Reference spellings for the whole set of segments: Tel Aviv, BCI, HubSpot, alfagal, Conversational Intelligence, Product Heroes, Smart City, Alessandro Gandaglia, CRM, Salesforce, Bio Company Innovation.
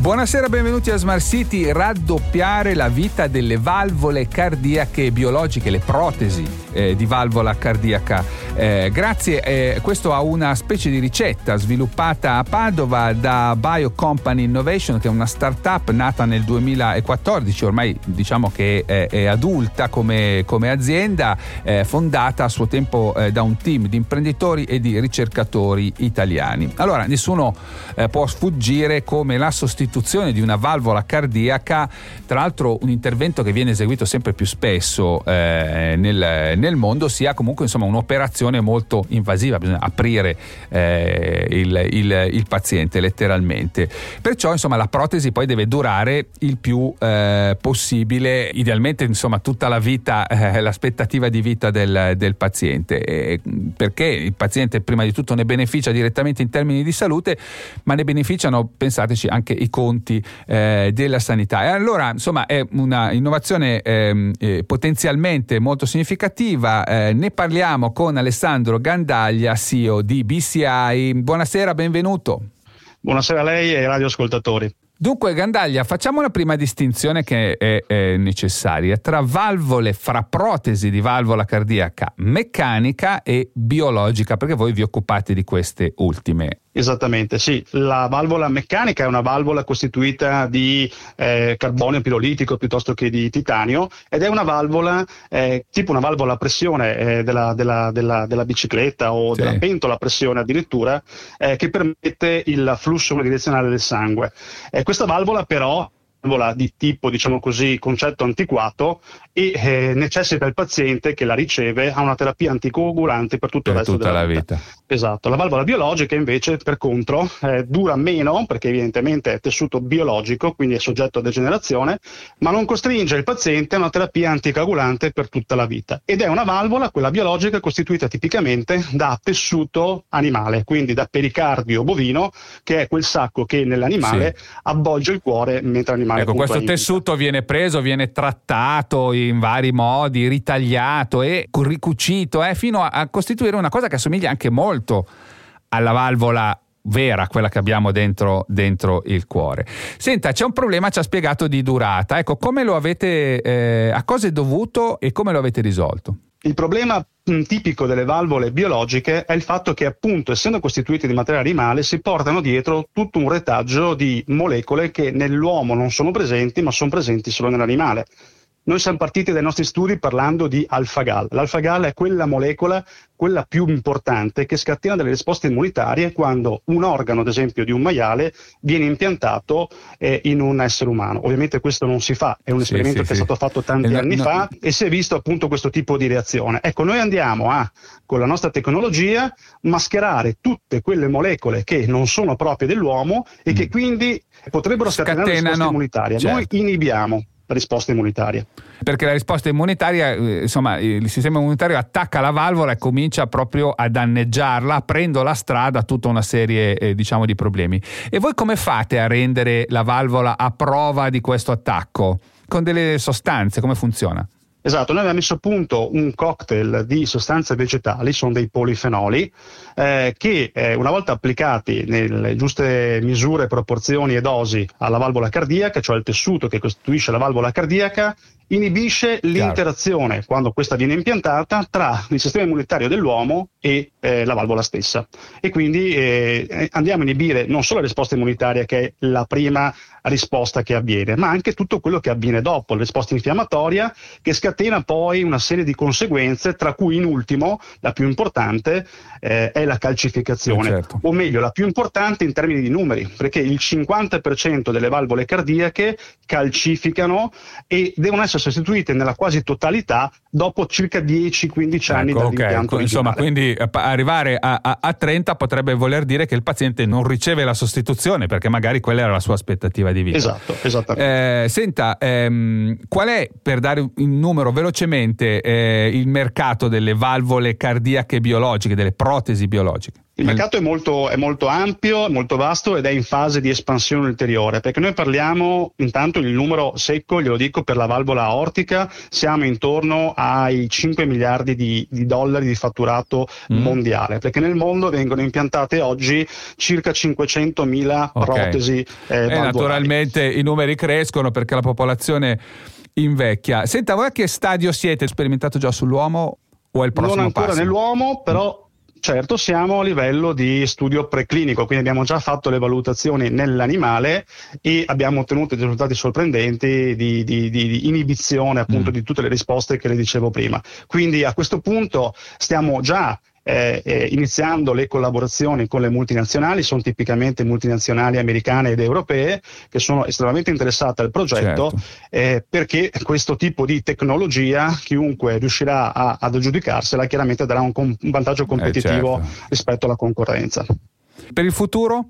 Buonasera, benvenuti a Smart City. Raddoppiare la vita delle valvole cardiache biologiche, le protesi di valvola cardiaca. Grazie, questo a una specie di ricetta sviluppata a Padova da Bio Company Innovation, che è una startup nata nel 2014, ormai diciamo che è adulta come azienda, fondata a suo tempo da un team di imprenditori e di ricercatori italiani. Allora, nessuno può sfuggire come la sostituzione di una valvola cardiaca, tra l'altro un intervento che viene eseguito sempre più spesso nel mondo, sia comunque insomma un'operazione molto invasiva. Bisogna aprire il paziente letteralmente, perciò insomma la protesi poi deve durare il più possibile, idealmente insomma tutta la vita, l'aspettativa di vita del paziente, perché il paziente prima di tutto ne beneficia direttamente in termini di salute, ma ne beneficiano, pensateci, anche i conti della sanità. E allora insomma è una innovazione potenzialmente molto significativa. Ne parliamo con Alessandro Gandaglia, CEO di BCI. Buonasera, benvenuto. Buonasera a lei e ai radioascoltatori. Dunque Gandaglia, facciamo la prima distinzione che è necessaria tra valvole, fra protesi di valvola cardiaca meccanica e biologica, perché voi vi occupate di queste ultime. Esattamente, sì. La valvola meccanica è una valvola costituita di carbonio pirolitico piuttosto che di titanio, ed è una valvola tipo una valvola a pressione della bicicletta o della pentola a pressione addirittura, che permette il flusso unidirezionale del sangue. Questa valvola però di tipo, diciamo così, concetto antiquato, e necessita il paziente che la riceve a una terapia anticoagulante per tutto il resto della vita. Esatto. La valvola biologica invece, per contro, dura meno, perché evidentemente è tessuto biologico, quindi è soggetto a degenerazione, ma non costringe il paziente a una terapia anticoagulante per tutta la vita. Ed è una valvola, quella biologica, costituita tipicamente da tessuto animale, quindi da pericardio bovino, che è quel sacco che nell'animale avvolge il cuore mentre l'animale. Ecco, questo tessuto viene preso, viene trattato in vari modi, ritagliato e ricucito fino a costituire una cosa che assomiglia anche molto alla valvola vera, quella che abbiamo dentro il cuore. Senta, c'è un problema, ci ha spiegato, di durata. Ecco, come lo avete, a cosa è dovuto e come lo avete risolto? Il problema tipico delle valvole biologiche è il fatto che, appunto, essendo costituite di materia animale, si portano dietro tutto un retaggio di molecole che nell'uomo non sono presenti, ma sono presenti solo nell'animale. Noi siamo partiti dai nostri studi parlando di alfagal. L'alfagal è quella molecola, quella più importante, che scatena delle risposte immunitarie quando un organo, ad esempio, di un maiale viene impiantato in un essere umano. Ovviamente questo non si fa, è un esperimento che è stato fatto tanti anni fa, e si è visto appunto questo tipo di reazione. Ecco, noi andiamo a, con la nostra tecnologia, mascherare tutte quelle molecole che non sono proprie dell'uomo e che quindi potrebbero scatenare risposte immunitarie. Certo. Noi inibiamo la risposta immunitaria, perché la risposta immunitaria, insomma, il sistema immunitario attacca la valvola e comincia proprio a danneggiarla, aprendo la strada a tutta una serie diciamo di problemi. E voi come fate a rendere la valvola a prova di questo attacco? Con delle sostanze, come funziona? Esatto, noi abbiamo messo a punto un cocktail di sostanze vegetali, sono dei polifenoli, che una volta applicati nelle giuste misure, proporzioni e dosi alla valvola cardiaca, cioè al tessuto che costituisce la valvola cardiaca, inibisce l'interazione, quando questa viene impiantata, tra il sistema immunitario dell'uomo e la valvola stessa. E quindi andiamo a inibire non solo la risposta immunitaria, che è la prima risposta che avviene, ma anche tutto quello che avviene dopo, la risposta infiammatoria, che scatena poi una serie di conseguenze, tra cui in ultimo la più importante è la calcificazione, o meglio la più importante in termini di numeri, perché il 50% delle valvole cardiache calcificano e devono essere sostituite nella quasi totalità dopo circa 10-15 anni dall'impianto originale. Insomma, quindi arrivare a 30 potrebbe voler dire che il paziente non riceve la sostituzione, perché magari quella era la sua aspettativa di vita. Esatto, esattamente. Senta, qual è, per dare un numero velocemente, il mercato delle valvole cardiache biologiche, delle protesi biologiche? Il mercato è molto ampio, molto vasto ed è in fase di espansione ulteriore, perché noi parliamo, intanto il numero secco, glielo dico, per la valvola aortica siamo intorno ai 5 miliardi di dollari di fatturato mondiale, perché nel mondo vengono impiantate oggi circa 500.000 protesi valvolari. Naturalmente i numeri crescono perché la popolazione invecchia. Senta, voi a che stadio siete? Sperimentato già sull'uomo o è il prossimo passo? Non ancora nell'uomo, però... Certo, siamo a livello di studio preclinico, quindi abbiamo già fatto le valutazioni nell'animale e abbiamo ottenuto dei risultati sorprendenti di inibizione appunto di tutte le risposte che le dicevo prima. Quindi a questo punto stiamo già iniziando le collaborazioni con le multinazionali, sono tipicamente multinazionali americane ed europee che sono estremamente interessate al progetto, perché questo tipo di tecnologia chiunque riuscirà ad aggiudicarsela chiaramente darà un vantaggio competitivo rispetto alla concorrenza. Per il futuro?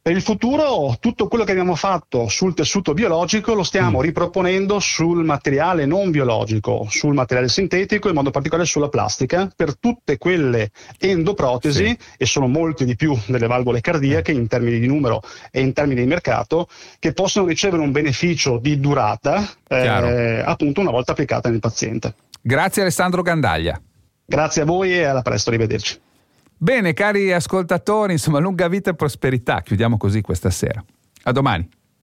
Per il futuro tutto quello che abbiamo fatto sul tessuto biologico lo stiamo riproponendo sul materiale non biologico, sul materiale sintetico, in modo particolare sulla plastica, per tutte quelle endoprotesi, e sono molte di più delle valvole cardiache in termini di numero e in termini di mercato, che possono ricevere un beneficio di durata appunto una volta applicata nel paziente. Grazie Alessandro Gandaglia. Grazie a voi e alla presto, arrivederci. Bene, cari ascoltatori, insomma, lunga vita e prosperità. Chiudiamo così questa sera. A domani.